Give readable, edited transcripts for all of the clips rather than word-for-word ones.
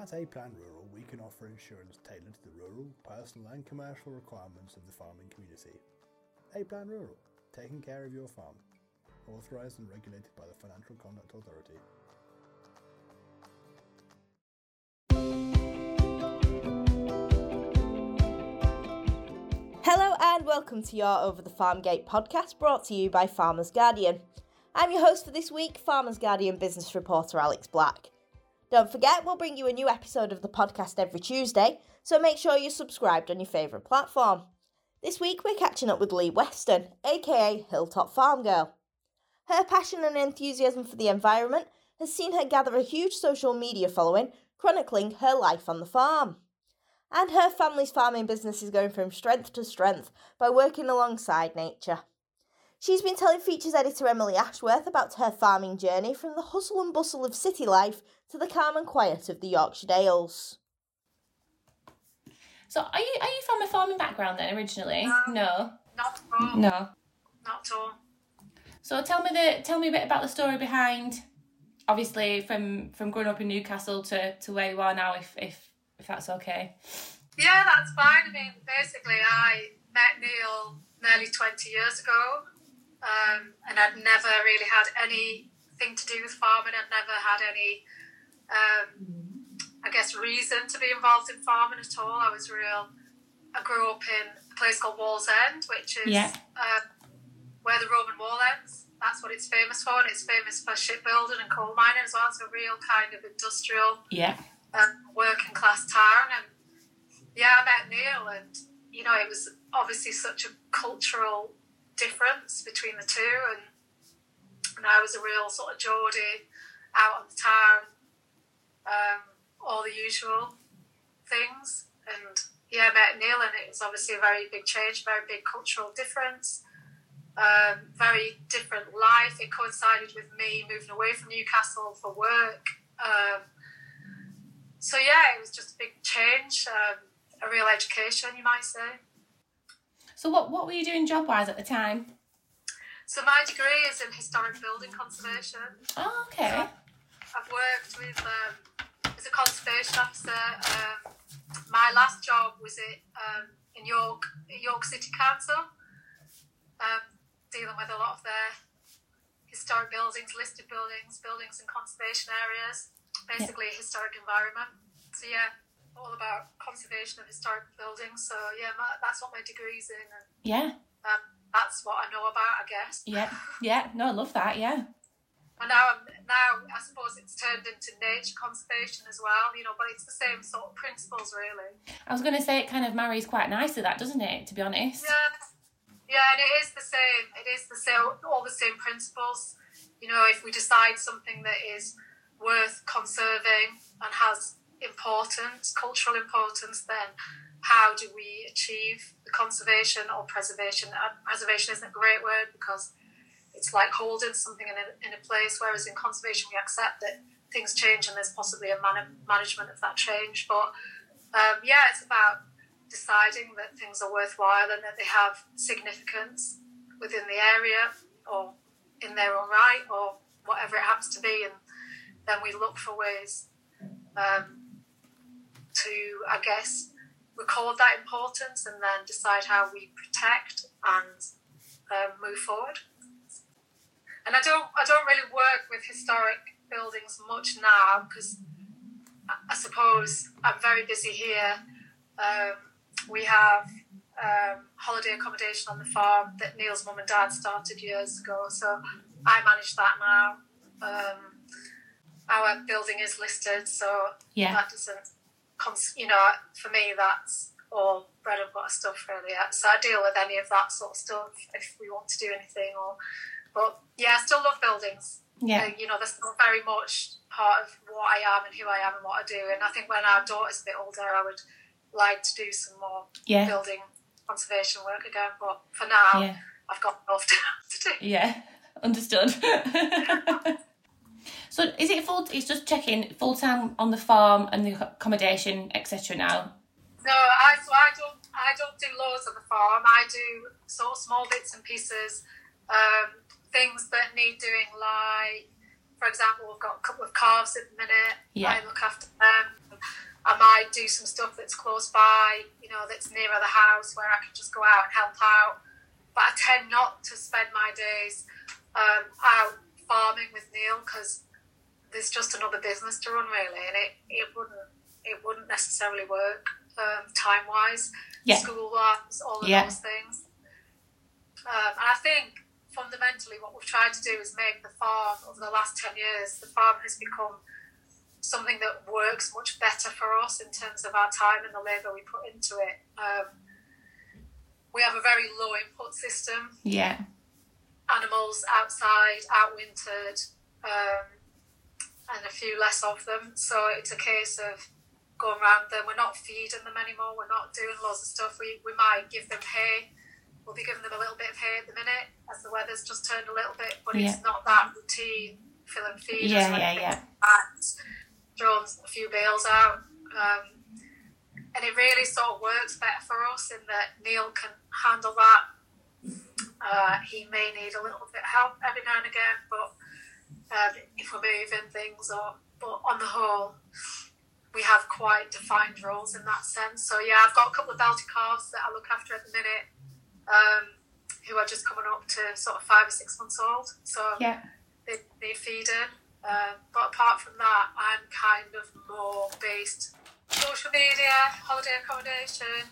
At A-Plan Rural, we can offer insurance tailored to the rural, personal and commercial requirements of the farming community. A-Plan Rural, taking care of your farm. Authorised and regulated by the Financial Conduct Authority. Hello and welcome to your Over the Farmgate podcast, brought to you by Farmers Guardian. I'm your host for this week, Farmers Guardian business reporter Alex Black. Don't forget, we'll bring you a new episode of the podcast every Tuesday, so make sure you're subscribed on your favourite platform. This week we're catching up with Lee Weston, aka Hilltop Farm Girl. Her passion and enthusiasm for the environment has seen her gather a huge social media following, chronicling her life on the farm. And her family's farming business is going from strength to strength by working alongside nature. She's been telling features editor Emily Ashworth about her farming journey from the hustle and bustle of city life to the calm and quiet of the Yorkshire Dales. So are you from a farming background then originally? No. Not at all. No. Not at all. So tell me a bit about the story behind, obviously from growing up in Newcastle to where you are now, if that's okay. Yeah, that's fine. I mean, basically I met Neil nearly 20 years ago. And I'd never really had anything to do with farming. I'd never had any, reason to be involved in farming at all. I grew up in a place called Wallsend, which is where the Roman wall ends. That's what it's famous for, and it's famous for shipbuilding and coal mining as well. It's a real kind of industrial, working class town. And yeah, I met Neil, and you know, it was obviously such a cultural difference between the two, and I was a real sort of Geordie out on the town, all the usual things, and yeah, I met Neil, and it was obviously a very big change, very big cultural difference, very different life. It coincided with me moving away from Newcastle for work, so yeah, it was just a big change, a real education, you might say. So what were you doing job-wise at the time? So my degree is in historic building conservation. Oh, okay. So I've worked with, as a conservation officer. My last job was in York City Council, dealing with a lot of their historic buildings, listed buildings in conservation areas, basically a historic environment. So yeah, all about conservation of historic buildings, so yeah, that's what my degree's in, and that's what I know about, I guess. I love that. And now I suppose it's turned into nature conservation as well, you know, but it's the same sort of principles really. I was going to say, it kind of marries quite nicely, that, doesn't it, to be honest? And it is the same, all the same principles, you know. If we decide something that is worth conserving and has importance, cultural importance, then how do we achieve the conservation or preservation? Preservation isn't a great word because it's like holding something in a place, whereas in conservation we accept that things change and there's possibly a management of that change, but it's about deciding that things are worthwhile and that they have significance within the area or in their own right or whatever it happens to be, and then we look for ways to, I guess, record that importance and then decide how we protect and move forward. And I don't really work with historic buildings much now because I suppose I'm very busy here. We have holiday accommodation on the farm that Neil's mum and dad started years ago, so I manage that now. Our building is listed, so that doesn't, for me, that's all bread and butter stuff, really. So I deal with any of that sort of stuff if we want to do anything. But I still love buildings. Yeah. That's still very much part of what I am and who I am and what I do. And I think when our daughter's a bit older, I would like to do some more building conservation work again. But for now, I've got enough to do. Yeah, understood. So is it full? It's just checking full time on the farm and the accommodation, etc. Now. No, I don't do loads on the farm. I do sort of small bits and pieces, things that need doing. Like, for example, we've got a couple of calves at the minute. I look after them. I might do some stuff that's close by, you know, that's nearer the house where I can just go out and help out. But I tend not to spend my days out farming with Neil because there's just another business to run, really, and it wouldn't necessarily work time-wise, yeah. School-wise, all of yeah. those things. And I think fundamentally what we've tried to do is make the farm, over the last 10 years, the farm has become something that works much better for us in terms of our time and the labour we put into it. We have a very low input system. Yeah. Animals outside, outwintered, and a few less of them. So it's a case of going around them. We're not feeding them anymore. We're not doing lots of stuff. We might give them hay. We'll be giving them a little bit of hay at the minute as the weather's just turned a little bit, but yeah. it's not that routine fill and feed. Yeah, yeah, yeah. Throwing a few bales out. And it really sort of works better for us in that Neil can handle that. He may need a little bit of help every now and again, but if we're moving things, but on the whole, we have quite defined roles in that sense. So yeah, I've got a couple of Belted calves that I look after at the minute, who are just coming up to sort of 5 or 6 months old. So yeah. they feed in. But apart from that, I'm kind of more based social media, holiday accommodation,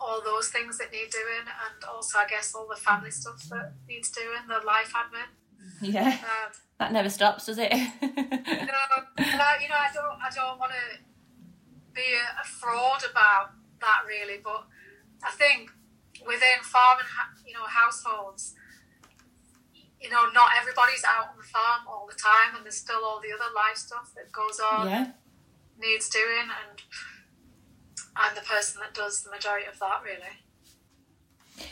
all those things that need doing, and also I guess all the family stuff that needs doing, the life admin. Yeah, that never stops, does it? You know, I don't want to be a fraud about that really, but I think within farm and households, you know, not everybody's out on the farm all the time, and there's still all the other life stuff that goes on, yeah. needs doing, and I'm the person that does the majority of that, really.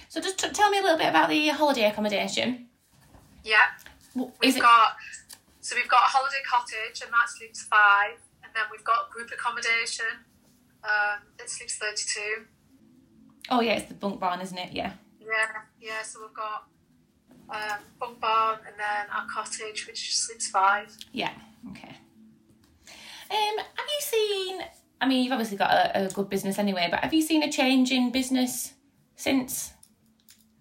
So just tell me a little bit about the holiday accommodation. Yeah. We've got a holiday cottage, and that sleeps 5, and then we've got group accommodation that sleeps 32. Oh yeah, it's the bunk barn, isn't it? Yeah. Yeah. So we've got bunk barn, and then our cottage, which sleeps 5. Yeah. Okay. Have you seen? I mean, you've obviously got a good business anyway, but have you seen a change in business since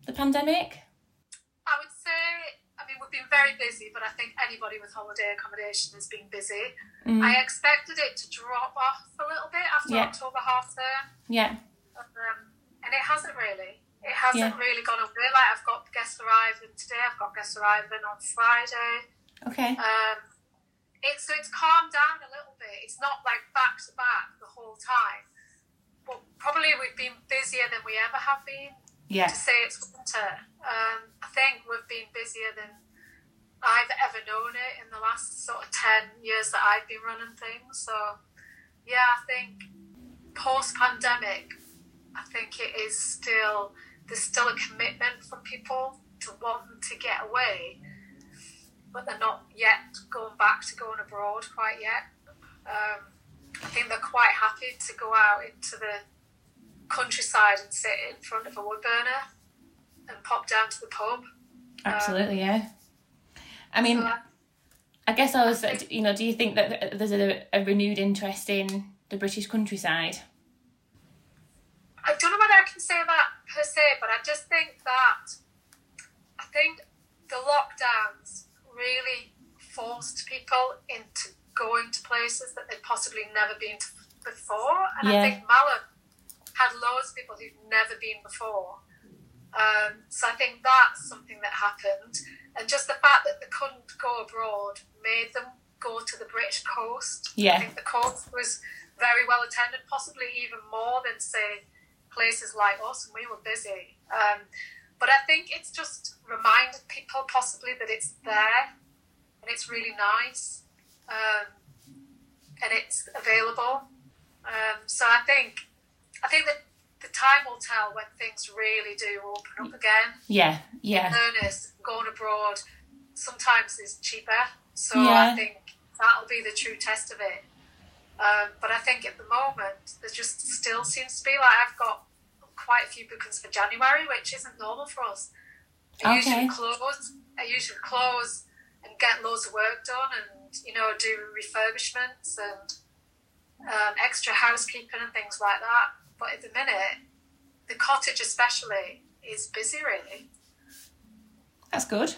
the pandemic? I would say, I mean, we've been very busy, but I think anybody with holiday accommodation has been busy. Mm. I expected it to drop off a little bit after yeah. October half-term. Yeah. And it hasn't really. It hasn't yeah. really gone away. Like, I've got guests arriving today. I've got guests arriving on Friday. Okay. So it's calmed down a little bit. It's not like back to back the whole time. But probably we've been busier than we ever have been. Yeah. To say it's winter. I think we've been busier than I've ever known it in the last sort of 10 years that I've been running things. So yeah, I think post-pandemic, I think it is still, there's still a commitment from people to want to get away, but they're not yet going back to going abroad quite yet. I think they're quite happy to go out into the countryside and sit in front of a wood burner and pop down to the pub. Absolutely, yeah. I mean, so I guess I was, you know, do you think that there's a renewed interest in the British countryside? I don't know whether I can say that per se, but I think the lockdowns really forced people into going to places that they'd possibly never been to before, and yeah. I think Malham had loads of people who'd never been before, so I think that's something that happened, and just the fact that they couldn't go abroad made them go to the British coast. Yeah. I think the coast was very well attended, possibly even more than say places like us, and we were busy. But I think it's just reminded people possibly that it's there and it's really nice, and it's available. So I think that the time will tell when things really do open up again. Yeah, yeah. In earnest, going abroad sometimes is cheaper. So yeah. I think that'll be the true test of it. But I think at the moment, there just still seems to be, like, I've got quite a few bookings for January, which isn't normal for us. I usually close and get loads of work done, and do refurbishments and extra housekeeping and things like that. But at the minute, the cottage especially is busy, really. That's good.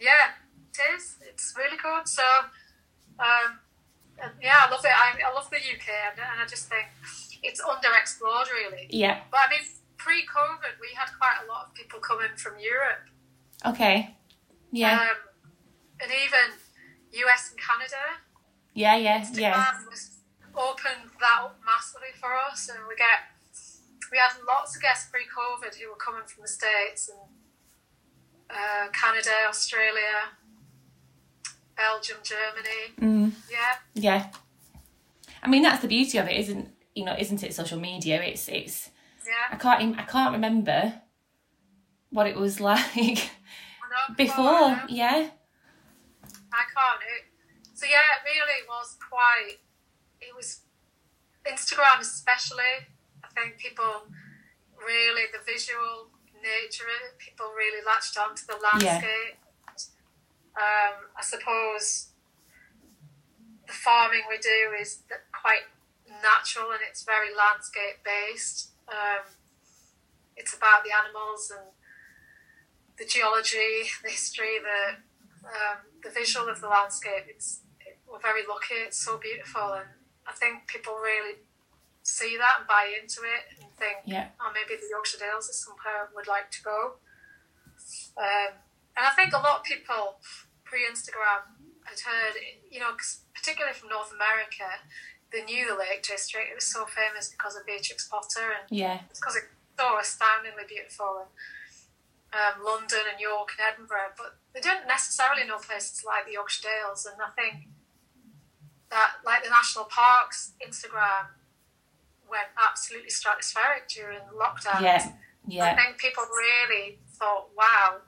Yeah, it is. It's really good. So, yeah, I love it. I love the UK, and I just think it's underexplored, really. Yeah. But I mean, pre-COVID, we had quite a lot of people coming from Europe. Okay. Yeah. And even US and Canada. Yeah, yeah, yeah. Opened that up massively for us, and we had lots of guests pre-COVID who were coming from the States and Canada, Australia, Belgium, Germany. Mm. Yeah, yeah. I mean, that's the beauty of it, isn't it? Social media. It's. Yeah. I can't remember what it was like before. Yeah. I can't. So yeah, it really was quite. It was Instagram especially. I think people really, the visual nature of it, people really latched onto the landscape. Yeah. I suppose the farming we do is quite natural and it's very landscape based. It's about the animals and the geology, the history, the visual of the landscape. We're very lucky. It's so beautiful, and I think people really see that and buy into it and think, yeah. Oh, maybe the Yorkshire Dales is somewhere I would like to go. And I think a lot of people pre-Instagram had heard, particularly from North America, they knew the Lake District. It was so famous because of Beatrix Potter, and yeah. It's because it's so astoundingly beautiful, and London and York and Edinburgh, but they don't necessarily know places like the Yorkshire Dales. And I think that, like the National Parks, Instagram went absolutely stratospheric during the lockdown. Yeah, yeah. I think people really thought, wow,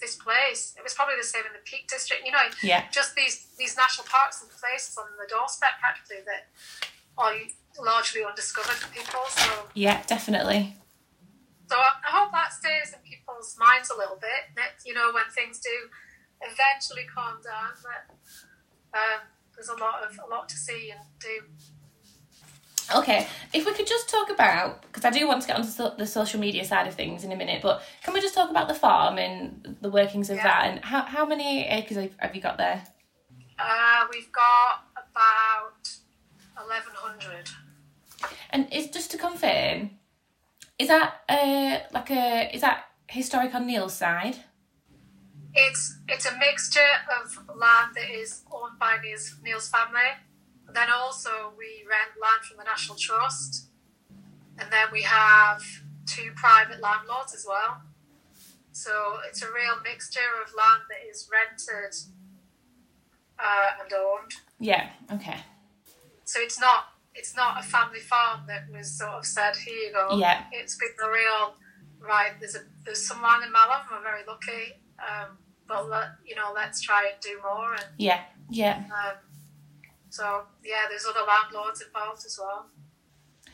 this place. It was probably the same in the Peak District. Yeah. Just these national parks and places on the doorstep practically that are largely undiscovered for people. So yeah, definitely. So I hope that stays in people's minds a little bit, when things do eventually calm down, that there's a lot to see and do. Okay, if we could just talk about, because I do want to get onto the social media side of things in a minute, but can we just talk about the farm and the workings of that, and how many acres have you got there? We've got about 1,100. And it's just to confirm... Is that is that historic on Neil's side? It's a mixture of land that is owned by Neil's family. Then also we rent land from the National Trust, and then we have two private landlords as well. So it's a real mixture of land that is rented and owned. Yeah. Okay. So it's not. It's not a family farm that was sort of said, here you go. Yeah. It's been the real, right, there's some land in Malham, we're very lucky, but let's try and do more. And, yeah, yeah. So, yeah, there's other landlords involved as well.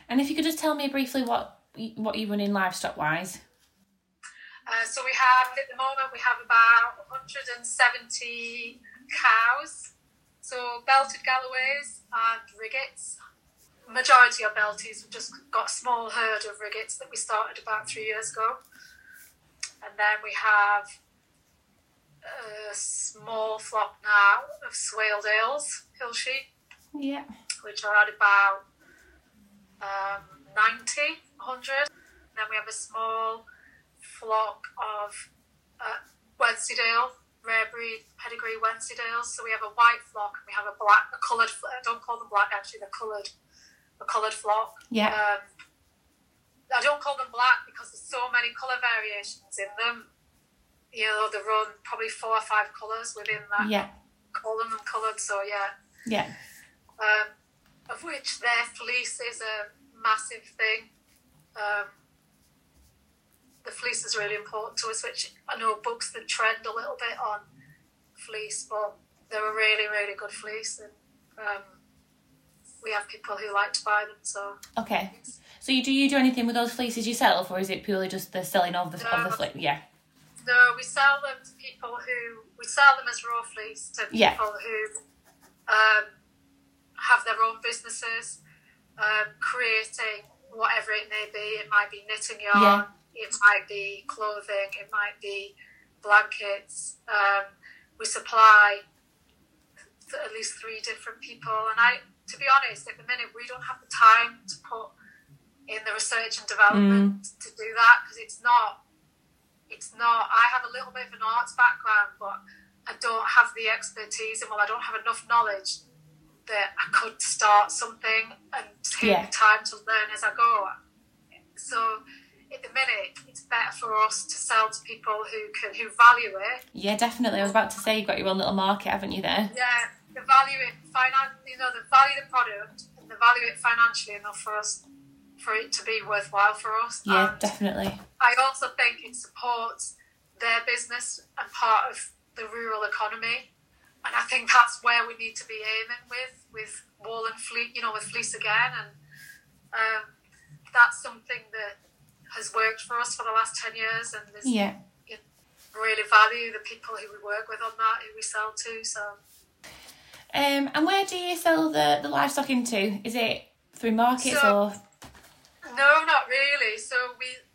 And if you could just tell me briefly what you run in livestock-wise. So we have, at the moment, we have about 170 cows. So Belted Galloways and Riggets. Majority of Belties, we've just got a small herd of Riggets that we started about 3 years ago. And then we have a small flock now of Swaledales hill sheep, yeah, which are at about 100. And then we have a small flock of Wensleydale, rare breed pedigree Wensleydales. So we have a white flock and we have a coloured, I don't call them black actually, they're coloured. A coloured flock. Yeah. I don't call them black because there's so many colour variations in them. They run probably 4 or 5 colours within that. Yeah. Calling them coloured, so yeah. Yeah. Of which their fleece is a massive thing. The fleece is really important to us, which I know books that trend a little bit on fleece, but they're a really, really good fleece, and we have people who like to buy them, so... Okay. So do you do anything with those fleeces yourself, or is it purely just the selling of the fleece? Yeah. No, we sell them to people who... We sell them as raw fleece to people who have their own businesses, creating whatever it may be. It might be knitting yarn, yeah. It might be clothing, it might be blankets. We supply at least 3 different people, and to be honest, at the minute we don't have the time to put in the research and development to do that, because it's not I have a little bit of an arts background, but I don't have the expertise, and I don't have enough knowledge that I could start something and take the time to learn as I go. So at the minute, it's better for us to sell to people who value it. Yeah, definitely. I was about to say, you've got your own little market, haven't you, there? Yeah, they value it financially, they value the product, and they value it financially enough for it to be worthwhile for us. Yeah, and definitely. I also think it supports their business and part of the rural economy. And I think that's where we need to be aiming with wool and fleece, with fleece again. And that's something that has worked for us for the last 10 years, and you really value the people who we work with on that, who we sell to. So, and where do you sell the livestock into? Is it through markets or? No, not really. So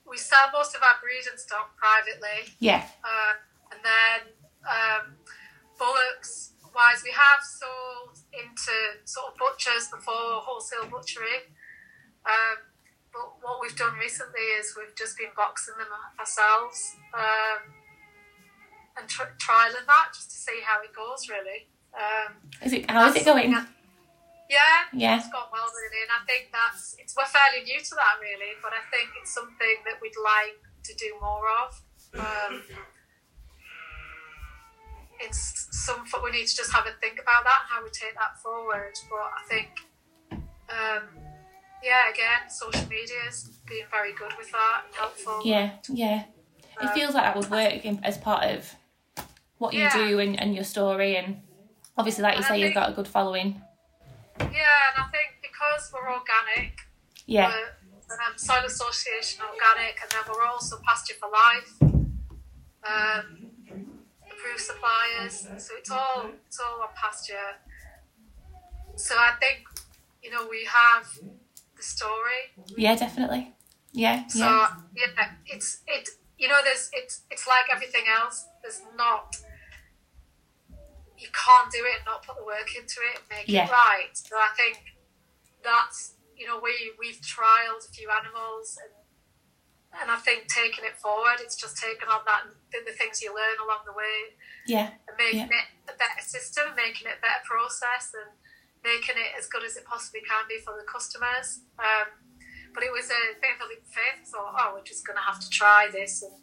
we sell most of our breeding stock privately. Yeah. And then bullocks wise, we have sold into sort of butchers before, wholesale butchery. But what we've done recently is we've just been boxing them ourselves and trialing that just to see how it goes, really. How is it going? Yeah, it's gone well, really. And I think we're fairly new to that, really, but I think it's something that we'd like to do more of. We need to just have a think about that and how we take that forward. But I think... again, social media's being very good with that, helpful. Yeah. It feels like that would work as part of what you do and your story. And obviously, like you say, you've got a good following. Yeah, and I think because we're organic, we're Soil Association organic, and then we're also Pasture for Life, approved suppliers. So it's all on pasture. So I think, we have... the story. Yeah, definitely. Yeah. So it's like everything else. There's not, you can't do it and not put the work into it and make it right. So I think that's we've trialed a few animals and I think taking it forward, it's just taking on that the things you learn along the way. Yeah. And making it a better system, making it a better process, and making it as good as it possibly can be for the customers. But it was a bit of a leap of faith. I thought, we're just going to have to try this and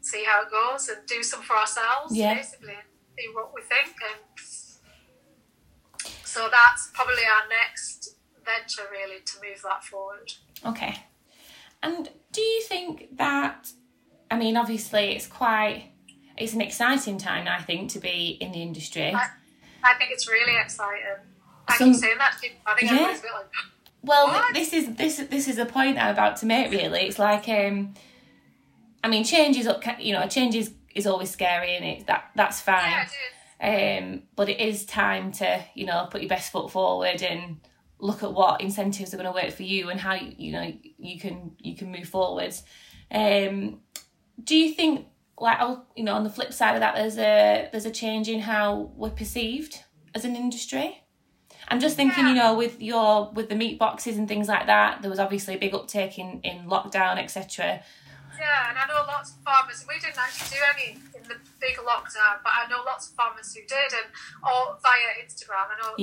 see how it goes and do some for ourselves, basically, and see what we think. And so that's probably our next venture, really, to move that forward. Okay. And do you think that, obviously it's an exciting time, I think, to be in the industry. I think it's really exciting. I keep saying that to people. I think everyone's a bit like, well, what? This is the point I'm about to make, really. It's like, change is always scary, and that's fine. Yeah, it is. But it is time to, put your best foot forward and look at what incentives are going to work for you and how you can move forward. Do you think? Like, on the flip side of that, there's a change in how we're perceived as an industry. I'm just thinking, with the meat boxes and things like that, there was obviously a big uptake in lockdown, etc. Yeah, and I know lots of farmers, we didn't actually do any in the big lockdown, but I know lots of farmers who did, and all via Instagram. I know,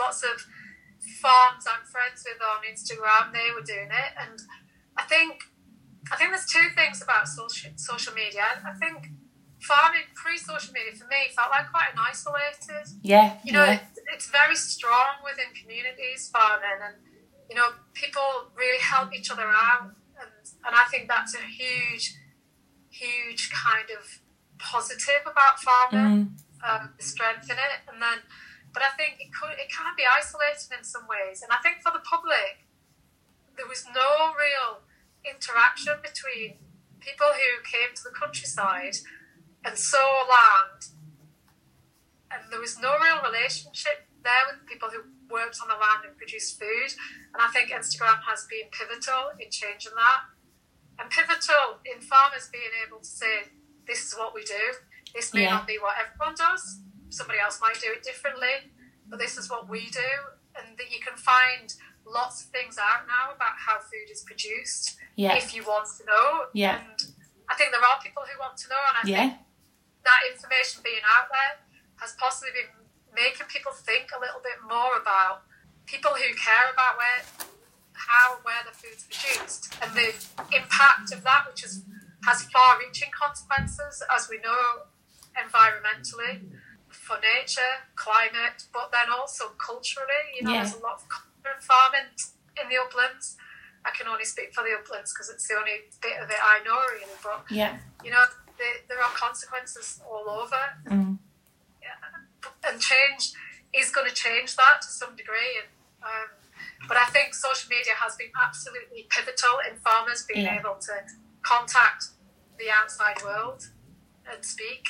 lots of farms I'm friends with on Instagram, they were doing it, and I think there's 2 things about social media. I think farming pre-social media for me felt like quite an isolated. Yeah. It's very strong within communities, farming, and people really help each other out, and I think that's a huge, huge kind of positive about farming, the strength in it, and then. But I think it can be isolated in some ways, and I think for the public, there was no real interaction between people who came to the countryside and saw land, and there was no real relationship there with people who worked on the land and produced food. And I think Instagram has been pivotal in changing that. And pivotal in farmers being able to say, this is what we do. This may not be what everyone does. Somebody else might do it differently, but this is what we do. And that you can find lots of things out now about how food is produced if you want to know. Yeah. And I think there are people who want to know. And I think that information being out there has possibly been making people think a little bit more about people who care about where the food's produced and the impact of that, which has far-reaching consequences, as we know, environmentally, for nature, climate, but then also culturally. You know, there's a lot of culture and farming in the uplands. I can only speak for the uplands because it's the only bit of it I know, really. But, you know, there are consequences all over. Mm. And change is going to change that to some degree. And, but I think social media has been absolutely pivotal in farmers being able to contact the outside world and speak,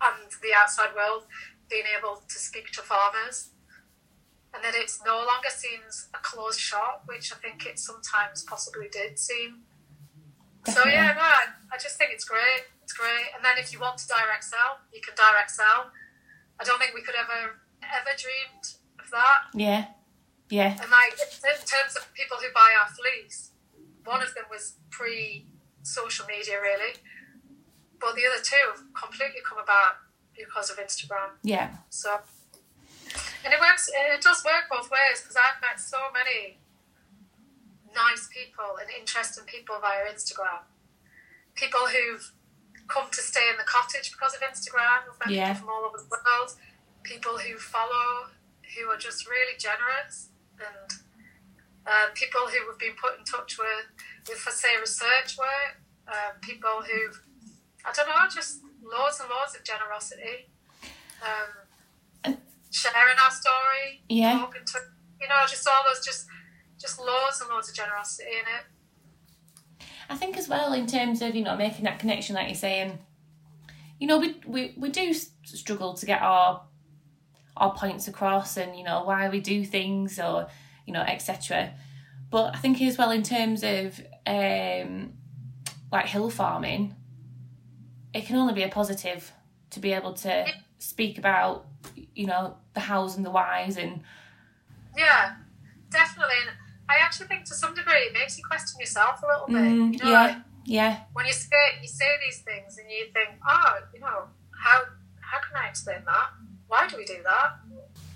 and the outside world being able to speak to farmers. And that it no longer seems a closed shop, which I think it sometimes possibly did seem. Definitely. So, I just think it's great. It's great. And then if you want to direct sell, you can direct sell. I don't think we could ever dreamed of that. Yeah, yeah. And like in terms of people who buy our fleece, one of them was pre-social media really, but the other two have completely come about because of Instagram. Yeah. So, and it works. It does work both ways because I've met so many nice people and interesting people via Instagram. People who've come to stay in the cottage because of Instagram. We've met people from all over the world. People who follow, who are just really generous, and people who we've been put in touch with for say research work. People who, I don't know, just loads and loads of generosity. Sharing our story, talking to, you know, just all those, just loads and loads of generosity in it. I think as well in terms of, you know, making that connection, like you're saying, you know, we do struggle to get our points across and, you know, why we do things or, you know, etc. But I think as well in terms of like hill farming, it can only be a positive to be able to speak about, you know, the hows and the whys and... Yeah, definitely. I actually think to some degree it makes you question yourself a little bit. You know, when you say these things and you think, oh, you know, how can I explain that? Why do we do that?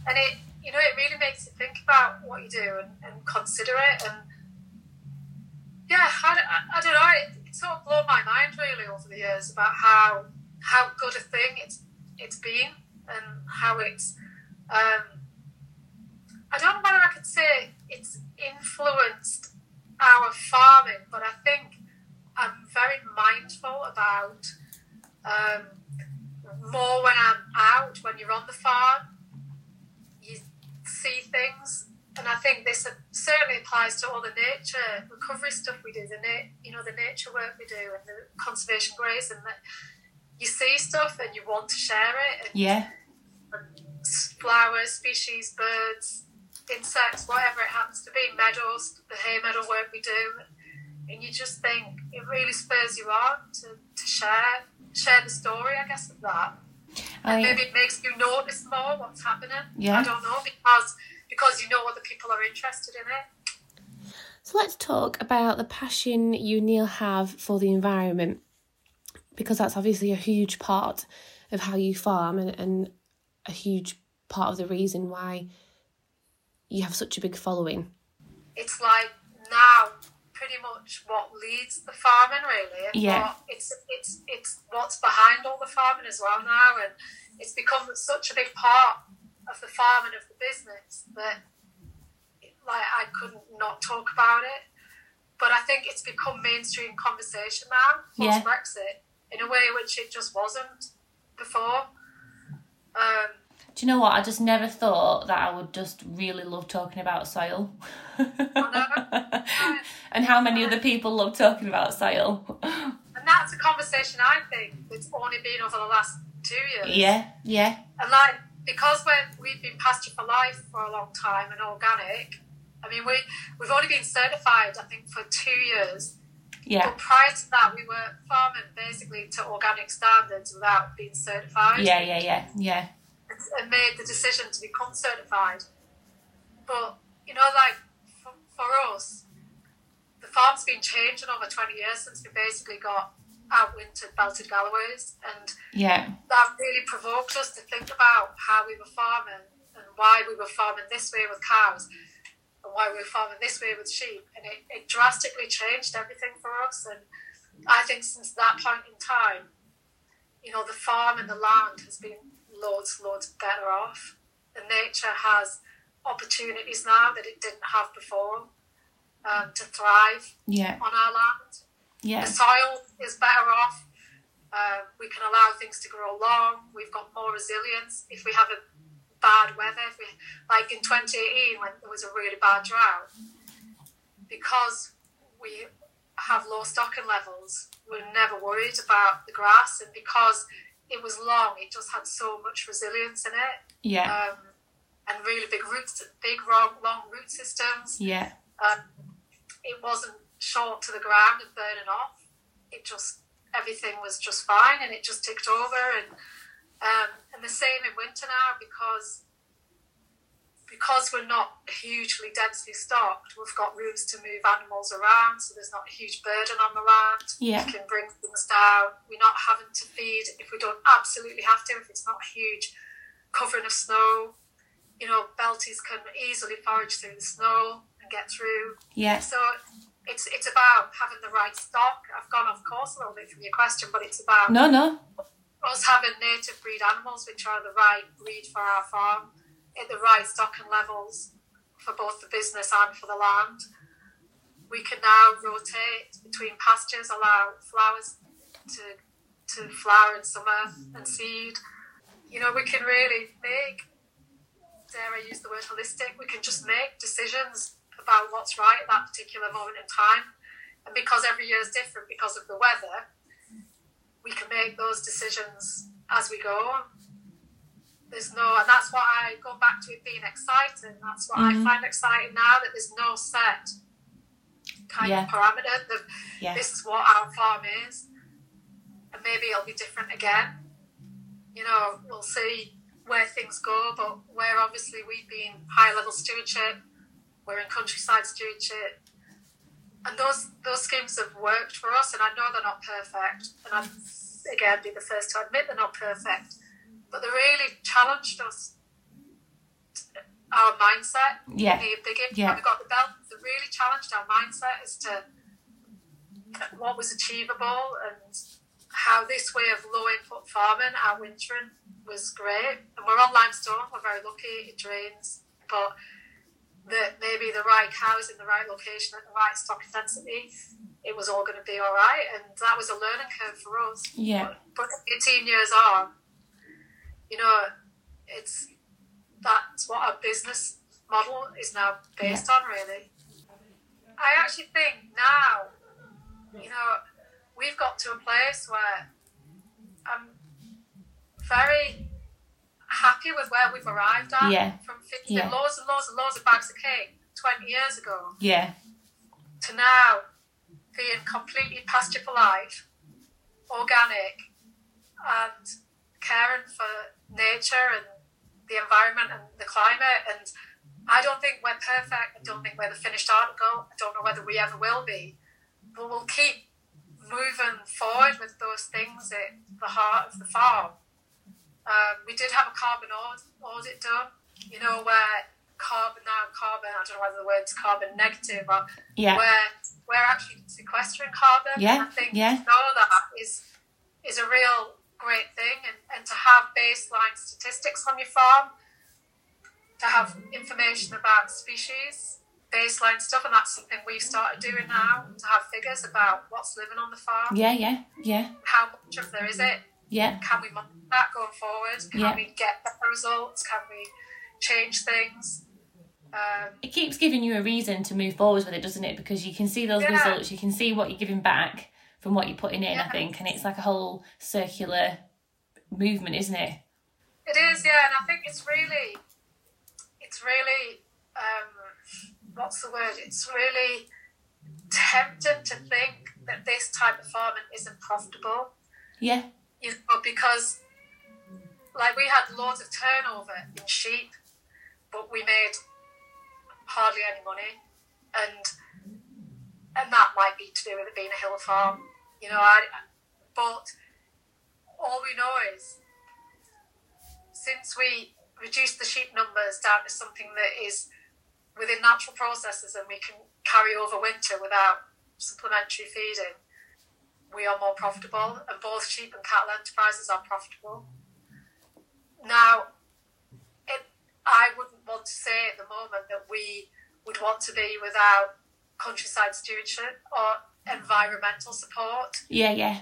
And it, you know, it really makes you think about what you do and consider it. And yeah, I don't know. It sort of blew my mind really over the years about how good a thing it's been and how it's. I don't know whether I could say it's influenced our farming, but I think I'm very mindful about more when I'm out, when you're on the farm, you see things. And I think this certainly applies to all the nature recovery stuff we do, the nature work we do and the conservation grazing. You see stuff and you want to share it. And, and flowers, species, birds, insects, whatever it happens to be, meadows, the hay meadow work we do, and you just think it really spurs you on to share the story, I guess, of that. And maybe it makes you notice more what's happening. Yeah. I don't know, because you know other people are interested in it. So let's talk about the passion you, Neil, have for the environment, because that's obviously a huge part of how you farm and a huge part of the reason why you have such a big following. It's like now pretty much what leads the farming really. It's what's behind all the farming as well now, and it's become such a big part of the farming of the business that like I couldn't not talk about it. But I think it's become mainstream conversation now post Brexit in a way which it just wasn't before. Do you know what? I just never thought that I would just really love talking about soil. And how many other people love talking about soil. And that's a conversation I think that's only been over the last 2 years. Yeah, yeah. And like because we've been Pasture for Life for a long time and organic, I mean, we've only been certified, I think, for 2 years. Yeah. But prior to that, we were farming basically to organic standards without being certified. Yeah. And made the decision to become certified. But, you know, like, for us, the farm's been changing over 20 years since we basically got outwintered Belted Galloways. And that really provoked us to think about how we were farming and why we were farming this way with cows and why we were farming this way with sheep. And it drastically changed everything for us. And I think since that point in time, you know, the farm and the land has been loads better off. And nature has opportunities now that it didn't have before to thrive on our land. Yeah. The soil is better off. We can allow things to grow long. We've got more resilience. If we have a bad weather, like in 2018 when there was a really bad drought, because we have low stocking levels, we're never worried about the grass, and because it was long, it just had so much resilience in it. Yeah. And really big roots, long root systems. Yeah. It wasn't short to the ground and burning off. It just, everything was just fine and it just ticked over. And the same in winter now, because we're not hugely densely stocked, we've got rooms to move animals around, so there's not a huge burden on the land. Yeah. We can bring things down. We're not having to feed if we don't absolutely have to, if it's not a huge covering of snow. You know, Belties can easily forage through the snow and get through. Yeah. So it's about having the right stock. I've gone off course a little bit from your question, but it's about us having native breed animals, which are the right breed for our farm, at the right stocking levels for both the business and for the land. We can now rotate between pastures, allow flowers to flower in summer and seed. You know, we can really make, dare I use the word holistic, we can just make decisions about what's right at that particular moment in time. And because every year is different because of the weather, we can make those decisions as we go. And that's what I go back to it being exciting. That's what I find exciting now, that there's no set kind of parameter. This is what our farm is. And maybe it'll be different again. You know, we'll see where things go, but where obviously we've been high-level stewardship, we're in countryside stewardship. And those schemes have worked for us, and I know they're not perfect. And I'd, again, be the first to admit they're not perfect. But they really challenged us, our mindset. Yeah. When we got the belt, they really challenged our mindset as to what was achievable and how this way of low input farming, our wintering, was great. And we're on limestone, we're very lucky, it drains. But that maybe the right cows in the right location at the right stock intensity, it was all going to be all right. And that was a learning curve for us. Yeah. But 18 years on, you know, that's what our business model is now based on, really. I actually think now, you know, we've got to a place where I'm very happy with where we've arrived at. Yeah. From 50 loads and loads and loads of bags of cake 20 years ago to now being completely pasture for life, organic, and caring for nature and the environment and the climate. And I don't think we're perfect. I don't think we're the finished article. I don't know whether we ever will be, but we'll keep moving forward with those things at the heart of the farm. We did have a carbon audit done, you know, where carbon, I don't know whether the word's carbon negative, but where we're actually sequestering carbon. Yeah. And I think that is a real great thing, and to have baseline statistics on your farm, to have information about species, baseline stuff, and that's something we've started doing now, to have figures about what's living on the farm. How much of there is it? Can we monitor that going forward? Can we get better results? Can we change things? It keeps giving you a reason to move forward with it, doesn't it? Because you can see those results, you can see what you're giving back from what you're putting in, I think, and it's like a whole circular movement, isn't it? It is, yeah, and I think it's really tempting to think that this type of farming isn't profitable. Yeah. You know, because like we had loads of turnover in sheep, but we made hardly any money, and that might be to do with it being a hill farm, you know. But all we know is since we reduced the sheep numbers down to something that is within natural processes and we can carry over winter without supplementary feeding, we are more profitable, and both sheep and cattle enterprises are profitable. Now, I wouldn't want to say at the moment that we would want to be without countryside stewardship or environmental support. Yeah.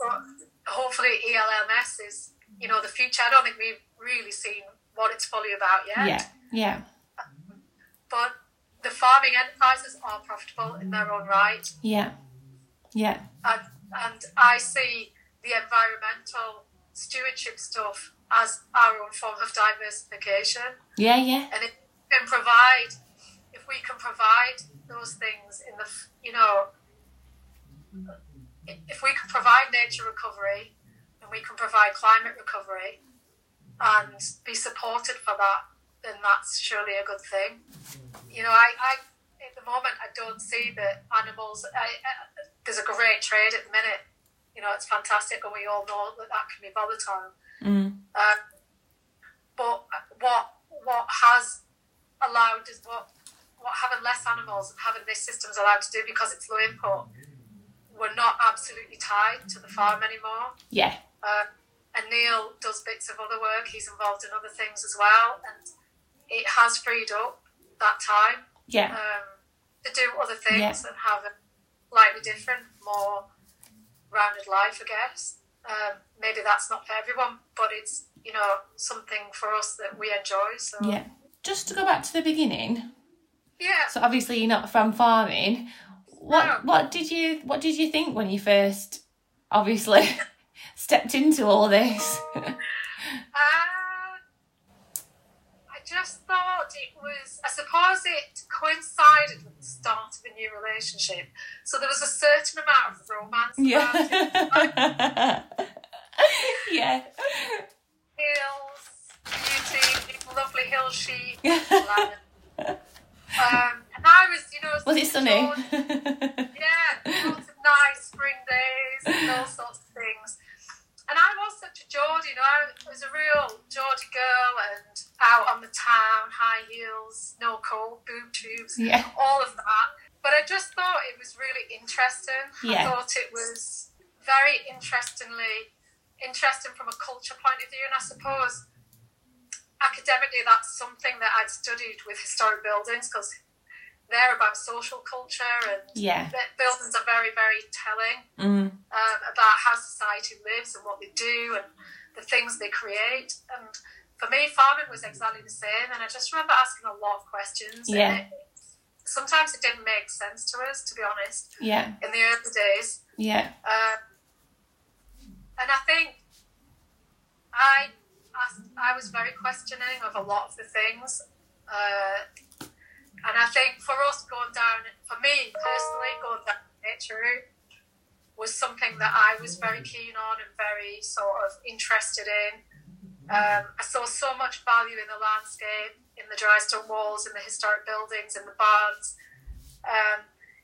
But hopefully ELMS is, you know, the future. I don't think we've really seen what it's fully about yet. Yeah. But the farming enterprises are profitable in their own right. Yeah. And I see the environmental stewardship stuff as our own form of diversification. Yeah. And if we can provide those things in the, you know, if we can provide nature recovery and we can provide climate recovery and be supported for that, then that's surely a good thing. You know, I at the moment, I don't see that animals, there's a great trade at the minute. You know, it's fantastic, and we all know that can be volatile. But what has allowed is what having less animals and having this system is allowed to do, because it's low input, we're not absolutely tied to the farm anymore. Yeah. And Neil does bits of other work. He's involved in other things as well, and it has freed up that time. Yeah. To do other things and have a slightly different, more rounded life, I guess. Maybe that's not for everyone, but it's, you know, something for us that we enjoy. So yeah, just to go back to the beginning. Yeah. So obviously you're not from farming. What did you think when you first, obviously, stepped into all this? I just thought it was. I suppose it coincided with the start of a new relationship, so there was a certain amount of romance. Yeah. Yeah. Hills, beauty, lovely hill sheep. And I was, you know, was it sunny? Yeah, lots of nice spring days and all sorts of things. And I was such a Geordie, you know, I was a real Geordie girl, and out on the town, high heels, no coat, boob tubes, all of that. But I just thought it was really interesting. Yeah. I thought it was very interesting from a culture point of view, and I suppose academically that's something that I'd studied with historic buildings, because they're about social culture, and buildings are very, very telling about how society lives and what they do and the things they create. And for me, farming was exactly the same, and I just remember asking a lot of questions. Yeah. And sometimes it didn't make sense to us, to be honest, in the early days. Yeah. And I think I was very questioning of a lot of the things. And I think for me personally, going down the nature route was something that I was very keen on and very sort of interested in. I saw so much value in the landscape, in the dry stone walls, in the historic buildings, in the barns.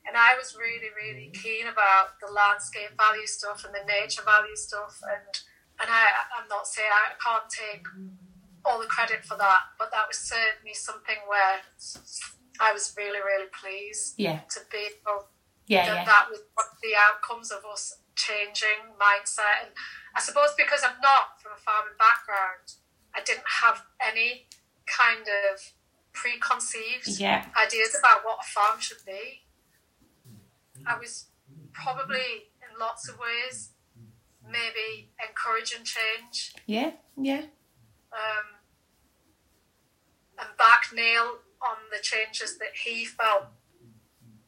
And I was really, really keen about the landscape value stuff and the nature value stuff. And I'm not saying I can't take all the credit for that, but that was certainly something where I was really, really pleased to be able that was the outcomes of us changing mindset. And I suppose because I'm not from a farming background, I didn't have any kind of preconceived ideas about what a farm should be. I was probably in lots of ways maybe encouraging change. Yeah. And back Neil on the changes that he felt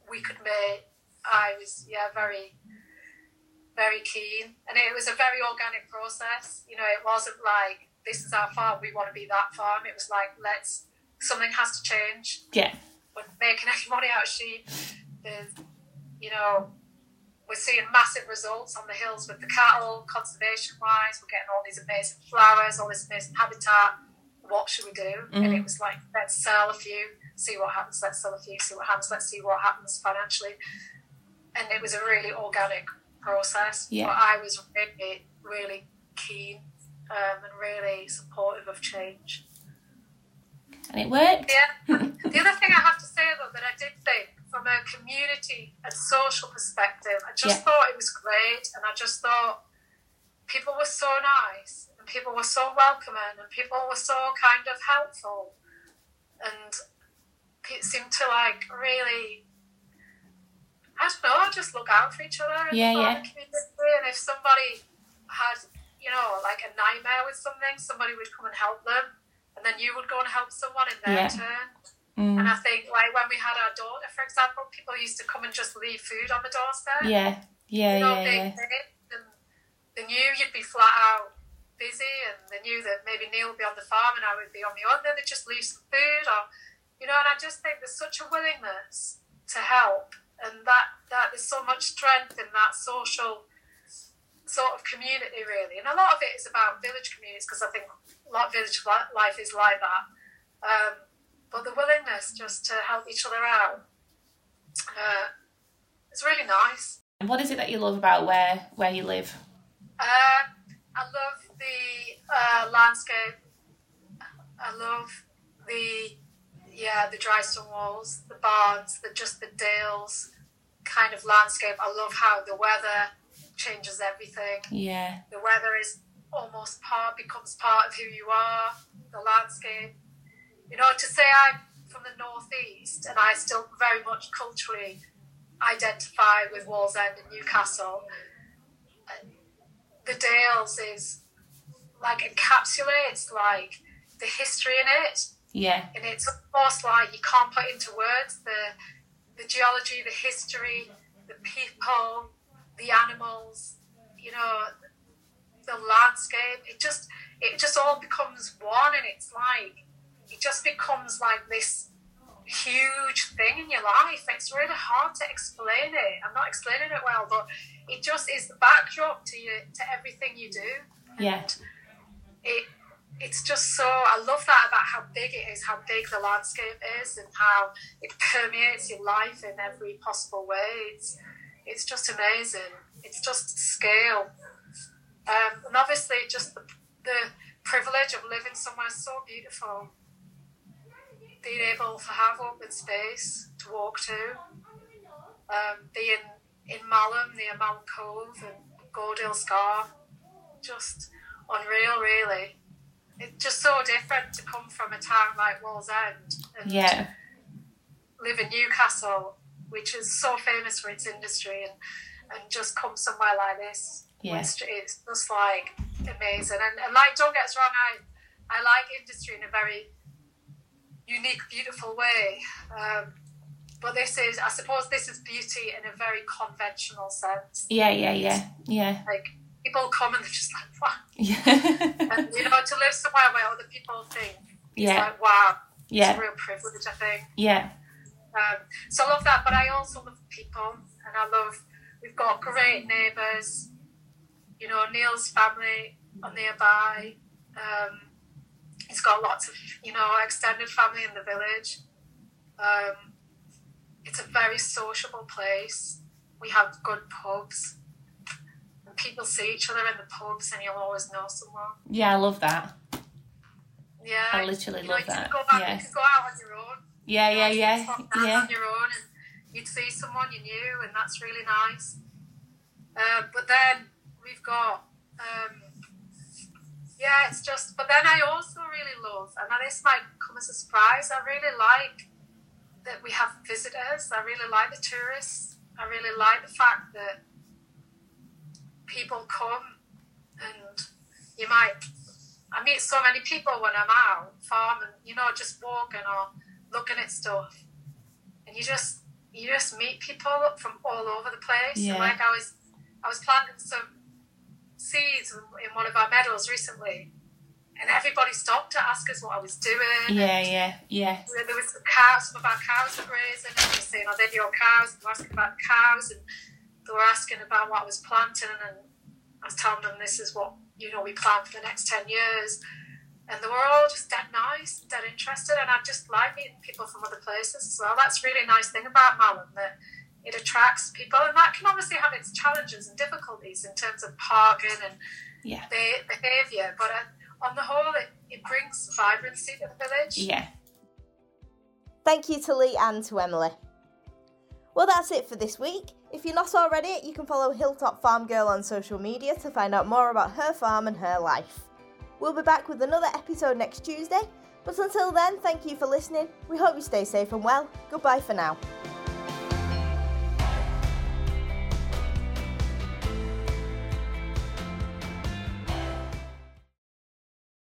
we could make. I was very, very keen, and it was a very organic process. You know, it wasn't like this is our farm, we want to be that farm. It was like, let's, something has to change. Yeah. We're making any money out of sheep. There's, you know, we're seeing massive results on the hills with the cattle, conservation-wise. We're getting all these amazing flowers, all this amazing habitat. What should we do? Mm-hmm. And it was like, let's sell a few, see what happens. Let's sell a few, see what happens. Let's see what happens financially. And it was a really organic process. Yeah. But I was really, really keen and really supportive of change. And it worked. Yeah. The other thing I have to say, though, that I did think from a community and social perspective, I just thought it was great. And I just thought people were so nice and people were so welcoming and people were so kind of helpful. And it seemed to, like, really, I don't know, just look out for each other. The community. And if somebody had, you know, like a nightmare with something, somebody would come and help them. And then you would go and help someone in their turn. Mm. And I think, like, when we had our daughter, for example, people used to come and just leave food on the doorstep. Yeah, yeah, you know, And they knew you'd be flat out busy, and they knew that maybe Neil would be on the farm and I would be on my own. Then they'd just leave some food, or, you know, and I just think there's such a willingness to help. And that there's so much strength in that social sort of community, really. And a lot of it is about village communities, because I think a lot of village life is like that. But the willingness just to help each other out, it's really nice. And what is it that you love about where you live? I love the landscape. I love the dry stone walls, the barns, the dales kind of landscape. I love how the weather changes everything. Yeah. The weather is almost becomes part of who you are, the landscape. You know, to say I'm from the northeast and I still very much culturally identify with Wallsend and Newcastle, the Dales is like encapsulates like the history in it. Yeah. And it's almost like you can't put into words the geology, the history, the people, the animals, you know, the landscape. It just all becomes one, and it's like it just becomes like this huge thing in your life. It's really hard to explain it. I'm not explaining it well, but it just is the backdrop to everything you do. Yeah. And it's just so, I love that about how big it is, how big the landscape is, and how it permeates your life in every possible way. It's just amazing. It's just scale. And obviously just the privilege of living somewhere so beautiful. Being able to have open space to walk to. Being in Malham, near Malham Cove and Gordale Scar. Just unreal, really. It's just so different to come from a town like Wallsend and live in Newcastle, which is so famous for its industry, and just come somewhere like this. Yeah. It's just like amazing. And like, don't get us wrong, I like industry in a very unique, beautiful way. But this is, I suppose this is beauty in a very conventional sense. Yeah. Like, people come and they're just like, wow. Yeah. And, you know, to live somewhere where other people think, it's like, wow, it's a real privilege, I think. Yeah. So I love that, but I also love people, and we've got great neighbours. You know, Neil's family are nearby. He's got lots of, you know, extended family in the village. It's a very sociable place. We have good pubs. And people see each other in the pubs, and you'll always know someone. Yeah, I love that. Yeah. I literally love that. You can go out on your own. On your own, and you'd see someone you knew, and that's really nice. But then we've got, it's just. But then I also really love, and this might come as a surprise, I really like that we have visitors. I really like the tourists. I really like the fact that people come, and I meet so many people when I'm out farming, you know, just walking or looking at stuff, and you just meet people from all over the place. Yeah. And like I was planting some seeds in one of our meadows recently, and everybody stopped to ask us what I was doing. Yeah. There was the cows, some of our cows were grazing, and they were saying, "Are they your cows?" And they were asking about cows, and they were asking about what I was planting, and I was telling them this is what, you know, we plan for the next 10 years. And they were all just dead nice, dead interested, and I just like meeting people from other places as well. That's a really nice thing about Malham, that it attracts people, and that can obviously have its challenges and difficulties in terms of parking and behaviour, but on the whole, it brings vibrancy to the village. Yeah. Thank you to Lee and to Emily. Well, that's it for this week. If you're not already, you can follow Hilltop Farm Girl on social media to find out more about her farm and her life. We'll be back with another episode next Tuesday, but until then, thank you for listening. We hope you stay safe and well. Goodbye for now.